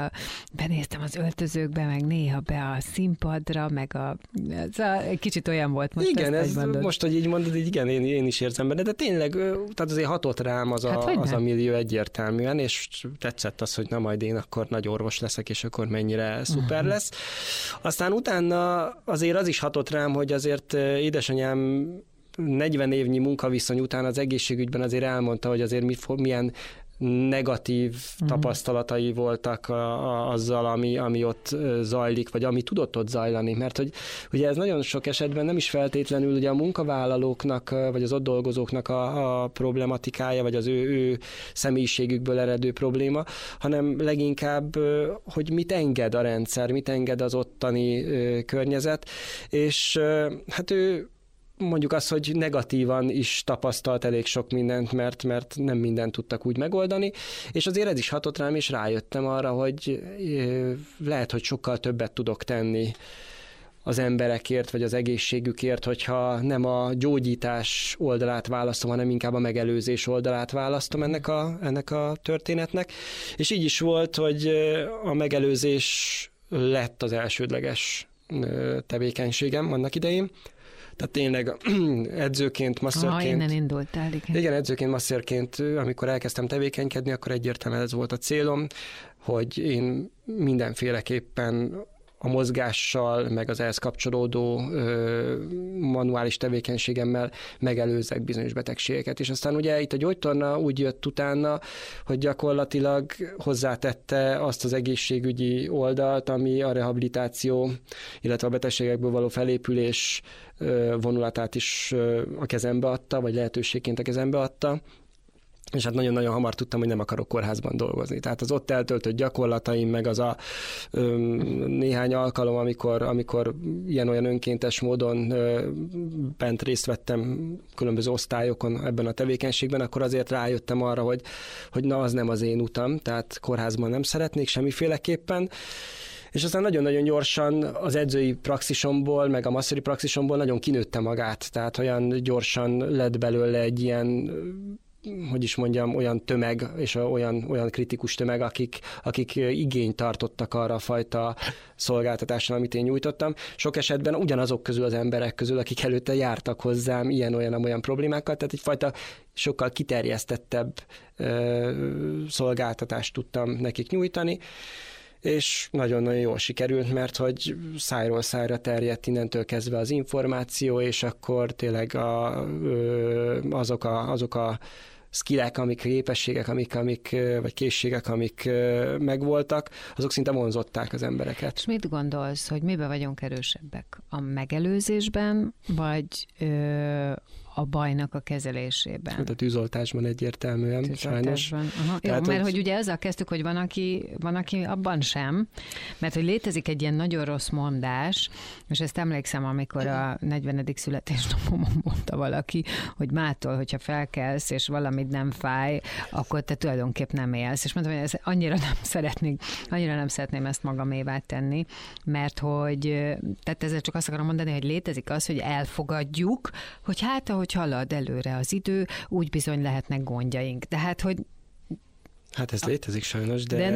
benéztem az öltözőkbe, meg néha be a színpadra, meg kicsit olyan volt most. Igen, ezt, ez most, hogy így mondod, így igen, én is érzem benne, de tényleg tehát azért hatott rám az a millió egyértelműen, és tetszett az, hogy na majd én akkor nagy orvos leszek, és akkor mennyire szuper lesz. Aztán utána azért az is hatott rám, hogy azért édesanyám 40 évnyi munkaviszony után az egészségügyben azért elmondta, hogy azért milyen negatív tapasztalatai voltak azzal, ami ott zajlik, vagy ami tudott ott zajlani, mert hogy ugye ez nagyon sok esetben nem is feltétlenül ugye a munkavállalóknak, vagy az ott dolgozóknak a problematikája, vagy az ő személyiségükből eredő probléma, hanem leginkább, hogy mit enged a rendszer, mit enged az ottani környezet, és hát ő mondjuk azt, hogy negatívan is tapasztalt elég sok mindent, mert nem mindent tudtak úgy megoldani, és azért ez is hatott rám, és rájöttem arra, hogy lehet, hogy sokkal többet tudok tenni az emberekért, vagy az egészségükért, hogyha nem a gyógyítás oldalát választom, hanem inkább a megelőzés oldalát választom ennek a történetnek. És így is volt, hogy a megelőzés lett az elsődleges tevékenységem annak idején. Tehát tényleg edzőként, masszörként. Innen indultál, igen. Igen, edzőként, masszörként, amikor elkezdtem tevékenykedni, akkor egyértelműen ez volt a célom, hogy én mindenféleképpen a mozgással, meg az ehhez kapcsolódó manuális tevékenységemmel megelőzek bizonyos betegségeket. És aztán ugye itt a gyógytorna úgy jött utána, hogy gyakorlatilag hozzátette azt az egészségügyi oldalt, ami a rehabilitáció, illetve a betegségekből való felépülés vonulatát is a kezembe adta, vagy lehetőségként a kezembe adta. És hát nagyon-nagyon hamar tudtam, hogy nem akarok kórházban dolgozni. Tehát az ott eltöltött gyakorlataim, meg az a néhány alkalom, amikor ilyen-olyan önkéntes módon bent részt vettem különböző osztályokon ebben a tevékenységben, akkor azért rájöttem arra, hogy na, az nem az én utam, tehát kórházban nem szeretnék semmiféleképpen. És aztán nagyon-nagyon gyorsan az edzői praxisomból, meg a masszőri praxisomból nagyon kinőtte magát. Tehát olyan gyorsan lett belőle egy ilyen, hogy is mondjam, olyan tömeg, és olyan kritikus tömeg, akik igényt tartottak arra a fajta szolgáltatásra, amit én nyújtottam. Sok esetben ugyanazok közül az emberek közül, akik előtte jártak hozzám ilyen-olyan-olyan problémákkal, tehát egyfajta sokkal kiterjesztettebb szolgáltatást tudtam nekik nyújtani, és nagyon-nagyon jól sikerült, mert hogy szájról szájra terjedt innentől kezdve az információ, és akkor tényleg azok a skillek, képességek, vagy készségek, amik megvoltak, azok szinte vonzották az embereket. És mit gondolsz, hogy miben vagyunk erősebbek? A megelőzésben, vagy a bajnak a kezelésében? Hát a tűzoltásban egyértelműen. Tűzoltásban. Aha. Jó, mert hogy ugye azzal kezdtük, hogy van, aki abban sem, mert hogy létezik egy ilyen nagyon rossz mondás, és ezt emlékszem, amikor a 40. születésnapomon mondta valaki, hogy mától, hogyha felkelsz, és valamit nem fáj, akkor te tulajdonképp nem élsz. És mondtam, hogy annyira nem szeretném ezt magamévá tenni, mert hogy, tehát ezzel csak azt akarom mondani, hogy létezik az, hogy elfogadjuk, hogy hát, ahogy halad előre az idő, úgy bizony lehetnek gondjaink. De hát, hogy hát ez létezik sajnos, de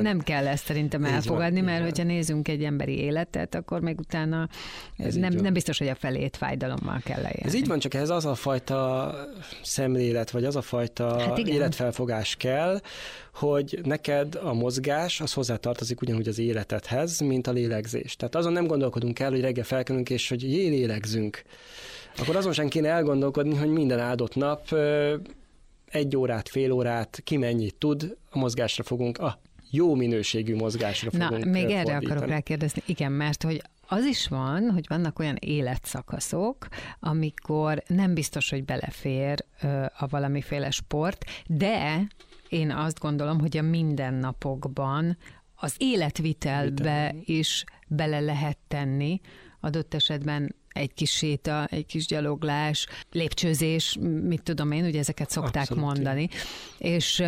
nem kell ezt szerintem elfogadni, mert hogyha nézünk egy emberi életet, akkor még utána nem biztos, hogy a felét fájdalommal kell leélni. Ez így van, csak ez az a fajta szemlélet, vagy az a fajta életfelfogás kell, hogy neked a mozgás, az hozzátartozik ugyanúgy az életedhez, mint a lélegzés. Tehát azon nem gondolkodunk el, hogy reggel felkelünk, és hogy jé, lélegzünk. Akkor azon sem kéne elgondolkodni, hogy minden áldott nap 1 órát, fél órát, ki mennyit tud, a mozgásra fogunk, a jó minőségű mozgásra fogunk fordítani. Na, még erre akarok rákérdezni. Igen, mert hogy az is van, hogy vannak olyan életszakaszok, amikor nem biztos, hogy belefér a valamiféle sport, de én azt gondolom, hogy a mindennapokban az életvitelbe is bele lehet tenni, adott esetben egy kis séta, egy kis gyaloglás, lépcsőzés, mit tudom én, ugye ezeket szokták abszolút mondani. És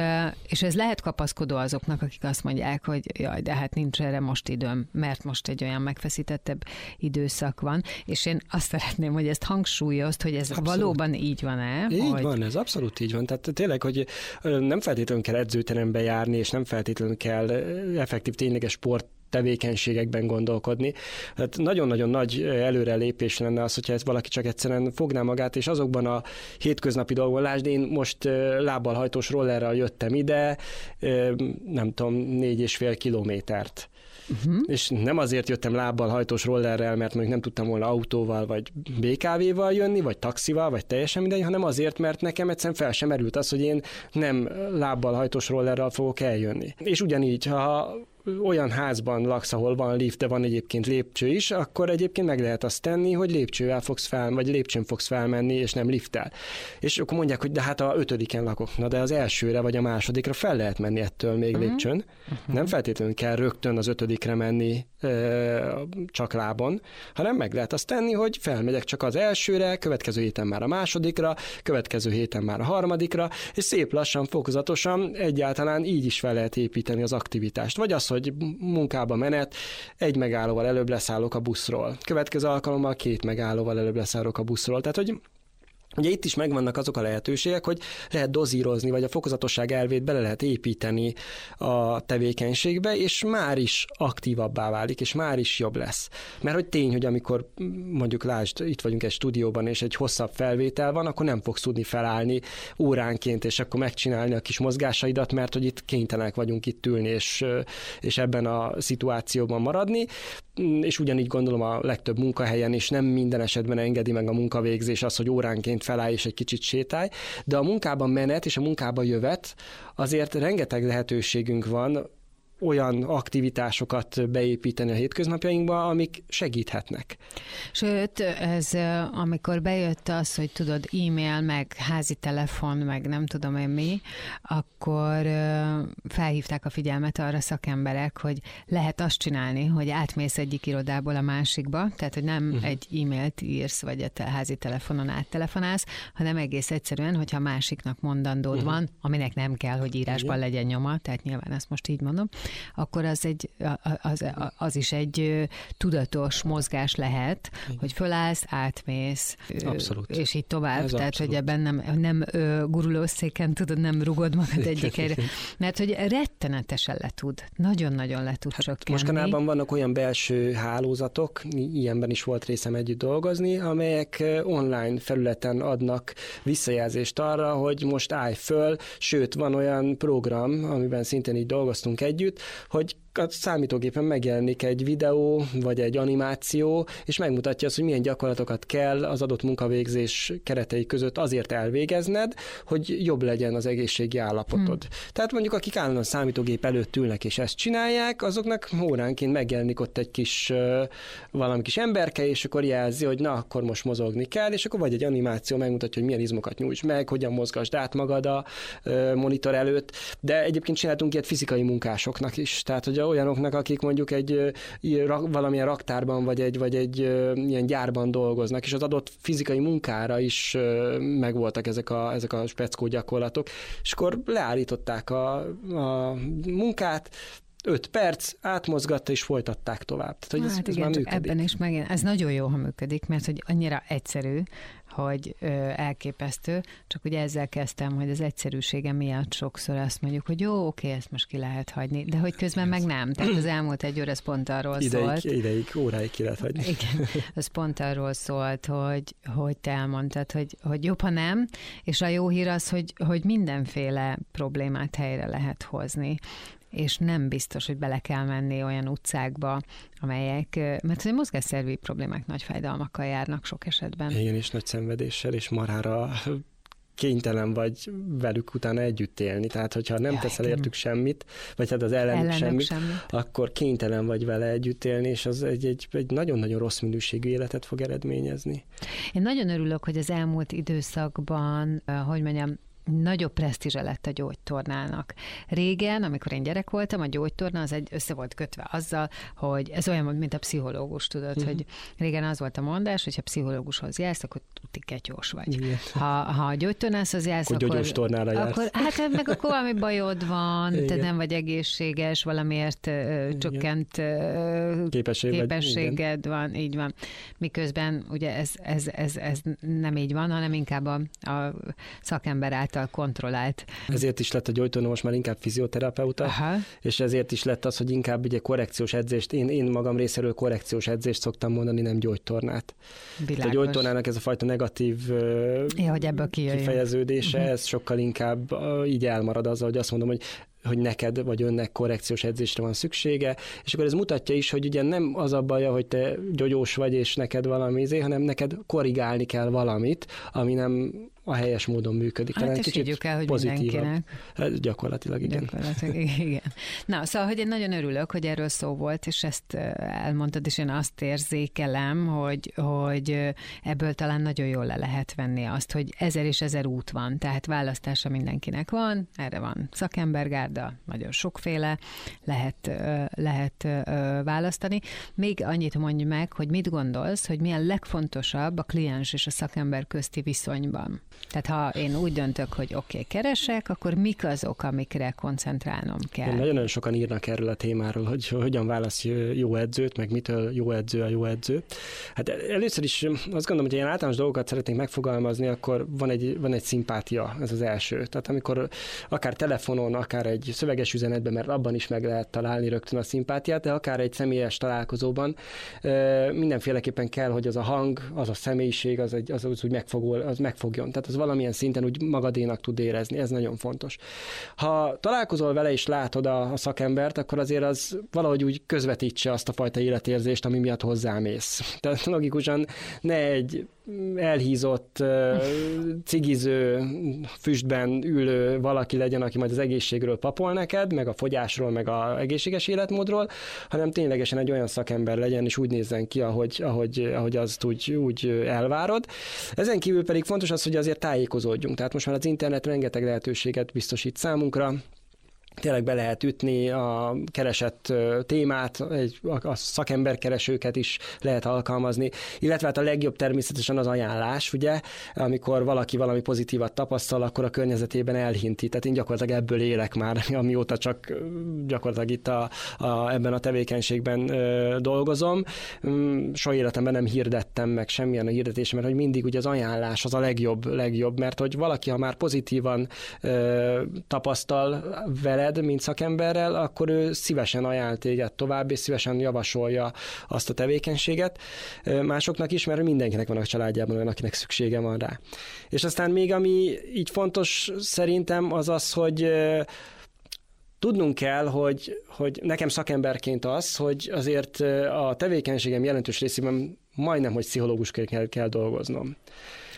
ez lehet kapaszkodó azoknak, akik azt mondják, hogy jaj, de hát nincs erre most időm, mert most egy olyan megfeszítettebb időszak van, és én azt szeretném, hogy ezt hangsúlyozd, hogy ez abszolút valóban így van-e? Így van, ez abszolút így van. Tehát tényleg, hogy nem feltétlenül kell edzőterembe járni, és nem feltétlenül kell effektív, tényleges sport tevékenységekben gondolkodni. Hát nagyon-nagyon nagy előrelépés lenne az, hogyha valaki csak egyszerűen fogná magát, és azokban a hétköznapi dolgon, lásd, én most lábbalhajtós rollerrel jöttem ide, nem tudom, 4,5 kilométert. Uh-huh. És nem azért jöttem lábbalhajtós rollerrel, mert mondjuk nem tudtam volna autóval, vagy BKV-val jönni, vagy taxival, vagy teljesen mindegy, hanem azért, mert nekem egyszerűen fel sem merült az, hogy én nem lábbalhajtós rollerrel fogok eljönni. És ugyanígy, ha olyan házban laksz, ahol van lift, de van egyébként lépcső is, akkor egyébként meg lehet azt tenni, hogy lépcsővel fogsz fel, vagy lépcsőn fogsz felmenni, és nem lifttel. És akkor mondják, hogy de hát a 5-en lakok, na de az 1-re vagy a 2-ra fel lehet menni ettől még lépcsőn. Uh-huh. Nem feltétlenül kell rögtön az 5-re menni csak lábon, hanem meg lehet azt tenni, hogy felmegyek csak az 1-re, következő héten már a 2-ra, következő héten már a 3-ra, és szép lassan, fokozatosan egyáltalán így is fel lehet építeni az aktivitást. Vagy az, hogy munkába menet, 1 megállóval előbb leszállok a buszról. Következő alkalommal 2 megállóval előbb leszállok a buszról. Tehát, hogy Ugye itt is megvannak azok a lehetőségek, hogy lehet dozírozni, vagy a fokozatosság elvét bele lehet építeni a tevékenységbe, és már is aktívabbá válik, és már is jobb lesz. Mert hogy tény, hogy amikor mondjuk lásd, itt vagyunk egy stúdióban, és egy hosszabb felvétel van, akkor nem fogsz tudni felállni óránként, és akkor megcsinálni a kis mozgásaidat, mert hogy itt kénytelenek vagyunk itt ülni, és ebben a szituációban maradni. És ugyanígy gondolom a legtöbb munkahelyen, és nem minden esetben engedi meg a munkavégzés az, hogy óránként felállj és egy kicsit sétálj, de a munkában menet és a munkában jövet, azért rengeteg lehetőségünk van olyan aktivitásokat beépíteni a hétköznapjainkba, amik segíthetnek. Sőt, ez amikor bejött az, hogy tudod, e-mail, meg házi telefon, meg nem tudom én mi, akkor felhívták a figyelmet arra szakemberek, hogy lehet azt csinálni, hogy átmész egyik irodából a másikba, tehát, hogy nem egy e-mailt írsz, vagy a házi telefonon áttelefonálsz, hanem egész egyszerűen, hogyha másiknak mondandód van, aminek nem kell, hogy írásban legyen nyoma, tehát nyilván ezt most így mondom, akkor az is egy tudatos mozgás lehet, hogy fölállsz, átmész, abszolút. És így tovább. Ez tehát, abszolút. Hogy ebben nem gurulószéken tudod, nem rugod magad egyik helyre. Mert hogy rettenetesen le tud, nagyon-nagyon le tud csökkenni. Mostanában vannak olyan belső hálózatok, ilyenben is volt részem együtt dolgozni, amelyek online felületen adnak visszajelzést arra, hogy most állj föl, sőt, van olyan program, amiben szintén így dolgoztunk együtt, hogy a számítógépen megjelenik egy videó, vagy egy animáció, és megmutatja azt, hogy milyen gyakorlatokat kell az adott munkavégzés keretei között azért elvégezned, hogy jobb legyen az egészségi állapotod. Tehát mondjuk, akik állandóan számítógép előtt ülnek és ezt csinálják, azoknak óránként megjelenik ott egy kis valami kis emberke, és akkor jelzi, hogy na, akkor most mozogni kell, és akkor vagy egy animáció megmutatja, hogy milyen izmokat nyújts meg, hogyan mozgasd át magad a monitor előtt, de egyébként csináltunk ilyet fizikai munkásoknak is, tehát hogy olyanoknak, akik mondjuk egy valamilyen raktárban, vagy egy ilyen gyárban dolgoznak, és az adott fizikai munkára is megvoltak ezek a speckó gyakorlatok, és akkor leállították a munkát, 5 perc, átmozgatta, és folytatták tovább. Tehát, hogy ez igen, már működik. Ebben is megint, ez nagyon jó, ha működik, mert hogy annyira egyszerű, hogy elképesztő, csak ugye ezzel kezdtem, hogy az egyszerűsége miatt sokszor azt mondjuk, hogy jó, oké, ezt most ki lehet hagyni, de hogy közben meg nem. Tehát az elmúlt 1 óra ez pont arról szólt. Ideig, óráig ki lehet hagyni. Igen, az pont arról szólt, hogy te elmondtad, hogy jobb, ha nem, és a jó hír az, hogy mindenféle problémát helyre lehet hozni, és nem biztos, hogy bele kell menni olyan utcákba, amelyek, mert a mozgásszervi problémák nagy fájdalmakkal járnak sok esetben. Igen, és nagy szenvedéssel, és marhára kénytelen vagy velük utána együtt élni. Tehát, hogyha nem teszel értük semmit, vagy hát az ellenük semmit, akkor kénytelen vagy vele együtt élni, és az egy nagyon-nagyon rossz minőségű életet fog eredményezni. Én nagyon örülök, hogy az elmúlt időszakban, nagyobb presztízse lett a gyógytornának. Régen, amikor én gyerek voltam, a gyógytorna az össze volt kötve azzal, hogy ez olyan, mint a pszichológus, tudod, hogy régen az volt a mondás, hogyha pszichológushoz jársz, akkor tuti ketyós vagy. Ha a gyógytornászhoz jársz, akkor gyógytornára jársz. Akkor, meg akkor valami bajod van, te nem vagy egészséges, valamiért csökkent képességed van, így van. Miközben ugye ez nem így van, hanem inkább a szakember által kontrollált. Ezért is lett a gyógytorna most már inkább fizioterapeuta, és ezért is lett az, hogy inkább ugye korrekciós edzést, én magam részéről korrekciós edzést szoktam mondani, nem gyógytornát. A gyógytornának ez a fajta negatív kifejeződése, ez sokkal inkább így elmarad azzal, hogy azt mondom, hogy neked vagy önnek korrekciós edzésre van szüksége, és akkor ez mutatja is, hogy ugye nem az a baja, hogy te gyógyós vagy, és neked valami hanem neked korrigálni kell valamit, ami nem a helyes módon működik. Hát ezt higgyük el, hogy mindenkinek. Gyakorlatilag igen. Na, szóval, hogy én nagyon örülök, hogy erről szó volt, és ezt elmondtad, és én azt érzékelem, hogy ebből talán nagyon jól le lehet venni azt, hogy 1000 és 1000 út van, tehát választása mindenkinek van, erre van szakembergárda, nagyon sokféle lehet választani. Még annyit mondj meg, hogy mit gondolsz, hogy milyen legfontosabb a kliens és a szakember közti viszonyban? Tehát ha én úgy döntök, hogy oké, keresek, akkor mik azok, amikre koncentrálnom kell? Nagyon-nagyon sokan írnak erről a témáról, hogy hogyan válasz jó edzőt, meg mitől jó edző a jó edző. Hát először is azt gondolom, hogy ilyen általános dolgokat szeretnénk megfogalmazni, akkor van egy szimpátia, ez az első. Tehát amikor akár telefonon, akár egy szöveges üzenetben, mert abban is meg lehet találni rögtön a szimpátiát, de akár egy személyes találkozóban mindenféleképpen kell, hogy az a hang, az a személyiség, az megfogjon. Tehát az valamilyen szinten úgy magadénak tud érezni, ez nagyon fontos. Ha találkozol vele és látod a szakembert, akkor azért az valahogy úgy közvetítse azt a fajta életérzést, ami miatt hozzámész. Tehát logikusan ne egy elhízott, cigiző, füstben ülő valaki legyen, aki majd az egészségről papol neked, meg a fogyásról, meg az egészséges életmódról, hanem ténylegesen egy olyan szakember legyen, és úgy nézzen ki, ahogy azt úgy elvárod. Ezen kívül pedig fontos az, hogy azért tájékozódjunk. Tehát most már az internet rengeteg lehetőséget biztosít számunkra, tényleg be lehet ütni a keresett témát, a szakemberkeresőket is lehet alkalmazni, illetve hát a legjobb természetesen az ajánlás, ugye, amikor valaki valami pozitívat tapasztal, akkor a környezetében elhinti. Tehát én gyakorlatilag ebből élek már, amióta csak gyakorlatilag itt ebben a tevékenységben dolgozom. Soha életemben nem hirdettem meg semmilyen a hirdetés, mert hogy mindig ugye az ajánlás az a legjobb, mert hogy valaki, ha már pozitívan tapasztal veled, mint szakemberrel, akkor ő szívesen ajánl téged tovább, és szívesen javasolja azt a tevékenységet másoknak is, mert mindenkinek van a családjában olyan, akinek szüksége van rá. És aztán még ami így fontos szerintem az, hogy tudnunk kell, hogy nekem szakemberként az, hogy azért a tevékenységem jelentős részében majdnem, hogy pszichológusként kell dolgoznom.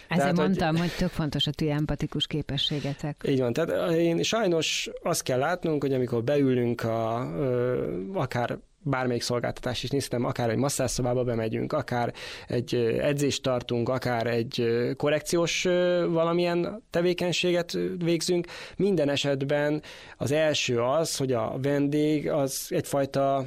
Ezért mondtam, hogy tök fontos a ti empatikus képességetek. Így van, tehát én sajnos azt kell látnunk, hogy amikor beülünk akár bármelyik szolgáltatás is néztem, akár egy masszásszobába bemegyünk, akár egy edzést tartunk, akár egy korrekciós valamilyen tevékenységet végzünk. Minden esetben az első az, hogy a vendég az egyfajta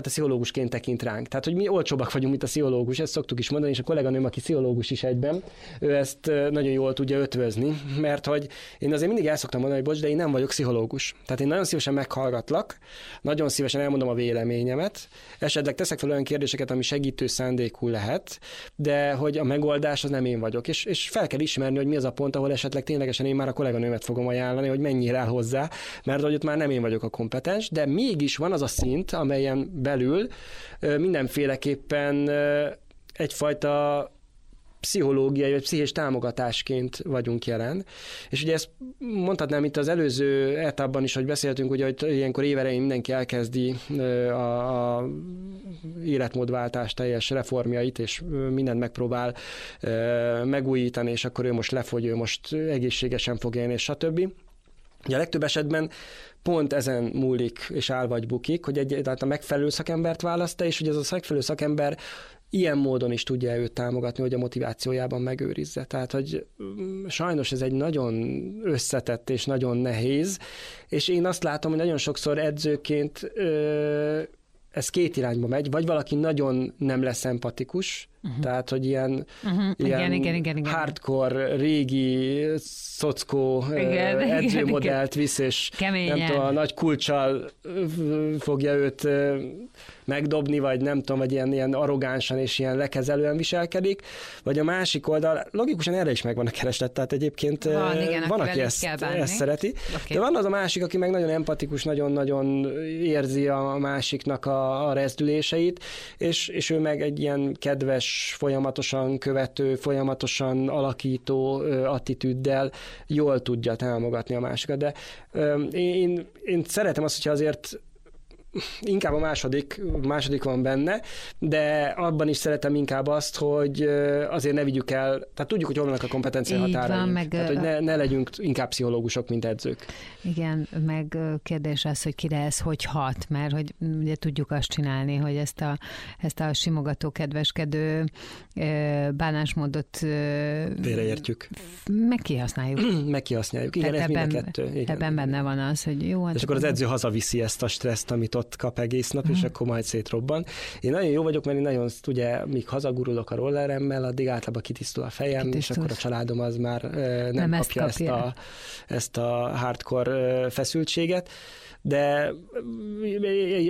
pszichológusként tekint ránk. Tehát, hogy mi olcsóbbak vagyunk, mint a pszichológus, ezt szoktuk is mondani, és a kolléganőm, aki pszichológus is egyben, ő ezt nagyon jól tudja ötvözni, mert hogy én azért mindig el szoktam mondani, hogy bocs, de én nem vagyok pszichológus. Tehát én nagyon szívesen meghallgatlak, nagyon szívesen elmondom a véleményemet, esetleg teszek fel olyan kérdéseket, ami segítő szándékú lehet, de hogy a megoldás az nem én vagyok. És fel kell ismerni, hogy mi az a pont, ahol esetleg ténylegesen én már a kolléganőmet fogom ajánlani, hogy menjél el hozzá, mert hogy ott már nem én vagyok a kompetens, de mégis van az a szint, amelyen belül mindenféleképpen egyfajta pszichológiai vagy pszichés támogatásként vagyunk jelen. És ugye ezt mondhatnám itt az előző etapban is, hogy beszéltünk, ugye, hogy ilyenkor évelején mindenki elkezdi a életmódváltás teljes reformjait, és mindent megpróbál megújítani, és akkor ő most lefogy, ő most egészségesen fog élni, és stb. Ugye a legtöbb esetben pont ezen múlik és áll vagy bukik, hogy tehát a megfelelő szakembert választa, és hogy ez a megfelelő szakember ilyen módon is tudja őt támogatni, hogy a motivációjában megőrizze. Tehát, hogy sajnos ez egy nagyon összetett és nagyon nehéz, és én azt látom, hogy nagyon sokszor edzőként ez két irányba megy, vagy valaki nagyon nem lesz empatikus, tehát, hogy ilyen hardcore, régi szockó edzőmodellt visz, és keményen. Nem tudom, a nagy kulccsal fogja őt megdobni, vagy nem tudom, vagy ilyen arrogánsan és ilyen lekezelően viselkedik, vagy a másik oldal, logikusan erre is megvan a kereslet, tehát egyébként van aki ezt szereti, okay. De van az a másik, aki meg nagyon empatikus, nagyon-nagyon érzi a másiknak a rezdüléseit, és ő meg egy ilyen kedves, folyamatosan követő, folyamatosan alakító attitűddel jól tudja támogatni a másikat. De én szeretem azt, hogyha azért inkább a második van benne, de abban is szeretem inkább azt, hogy azért ne vigyük el, tehát tudjuk, hogy hol vannak a kompetencia határaink. Tehát, hogy ne legyünk inkább pszichológusok, mint edzők. Igen, meg kérdés az, hogy kire ez hogy hat, mert hogy ugye tudjuk azt csinálni, hogy ezt a simogató, kedveskedő bánásmódot félreértjük. Megkihasználjuk. Igen, ez mind a kettő. Ebben benne van az, hogy jó. És akkor az edző hazaviszi ezt a stresszt, amit roncsot kap egész nap, és akkor majd szétrobban. Én nagyon jó vagyok, mert én nagyon, ugye, míg hazagurulok a rolleremmel, addig általában kitisztul a fejem, és akkor a családom az már nem kapja ezt a hardcore feszültséget. De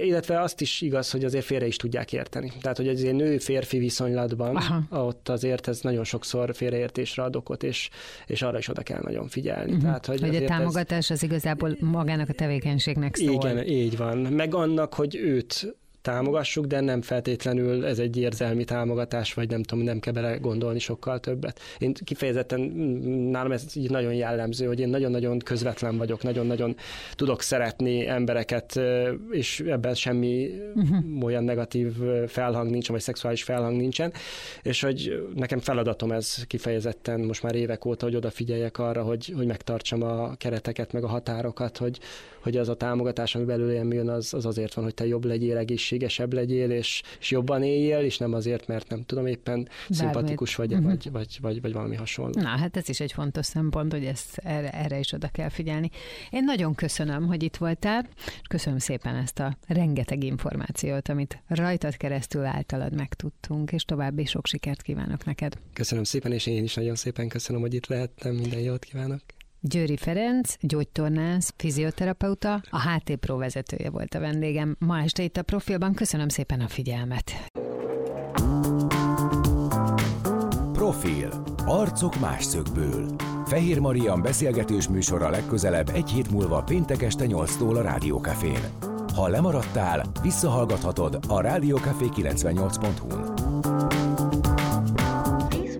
illetve azt is igaz, hogy azért félre is tudják érteni. Tehát, hogy azért nő-férfi viszonylatban ott azért ez nagyon sokszor félreértésre ad okot, és arra is oda kell nagyon figyelni. Tehát, hogy a támogatás az igazából magának a tevékenységnek szól. Igen, így van. Meg annak, hogy őt támogassuk, de nem feltétlenül ez egy érzelmi támogatás, vagy nem tudom, nem kell bele gondolni sokkal többet. Én kifejezetten, nálam ez így nagyon jellemző, hogy én nagyon-nagyon közvetlen vagyok, nagyon-nagyon tudok szeretni embereket, és ebben semmi olyan negatív felhang nincsen, vagy szexuális felhang nincsen, és hogy nekem feladatom ez kifejezetten most már évek óta, hogy odafigyeljek arra, hogy megtartsam a kereteket, meg a határokat, hogy az a támogatás, ami belőlem jön, az azért van, hogy te jobb legyél, egészségesebb legyél, és jobban éljél, és nem azért, mert nem tudom, éppen szimpatikus vagy valami hasonló. Na, hát ez is egy fontos szempont, hogy erre is oda kell figyelni. Én nagyon köszönöm, hogy itt voltál, és köszönöm szépen ezt a rengeteg információt, amit rajtad keresztül általad megtudtunk, és további sok sikert kívánok neked. Köszönöm szépen, és én is nagyon szépen köszönöm, hogy itt lehettem. Minden jót kívánok. Győri Ferenc, gyógytornász, fizioterapeuta, a HT Pro vezetője volt a vendégem. Ma este itt a Profilban. Köszönöm szépen a figyelmet. Profil. Arcok más szögből. Fehér Mariann beszélgetős műsora legközelebb egy hét múlva péntek este 8-tól a Rádió Cafén. Ha lemaradtál, visszahallgathatod a Rádió Café 98.hu-n.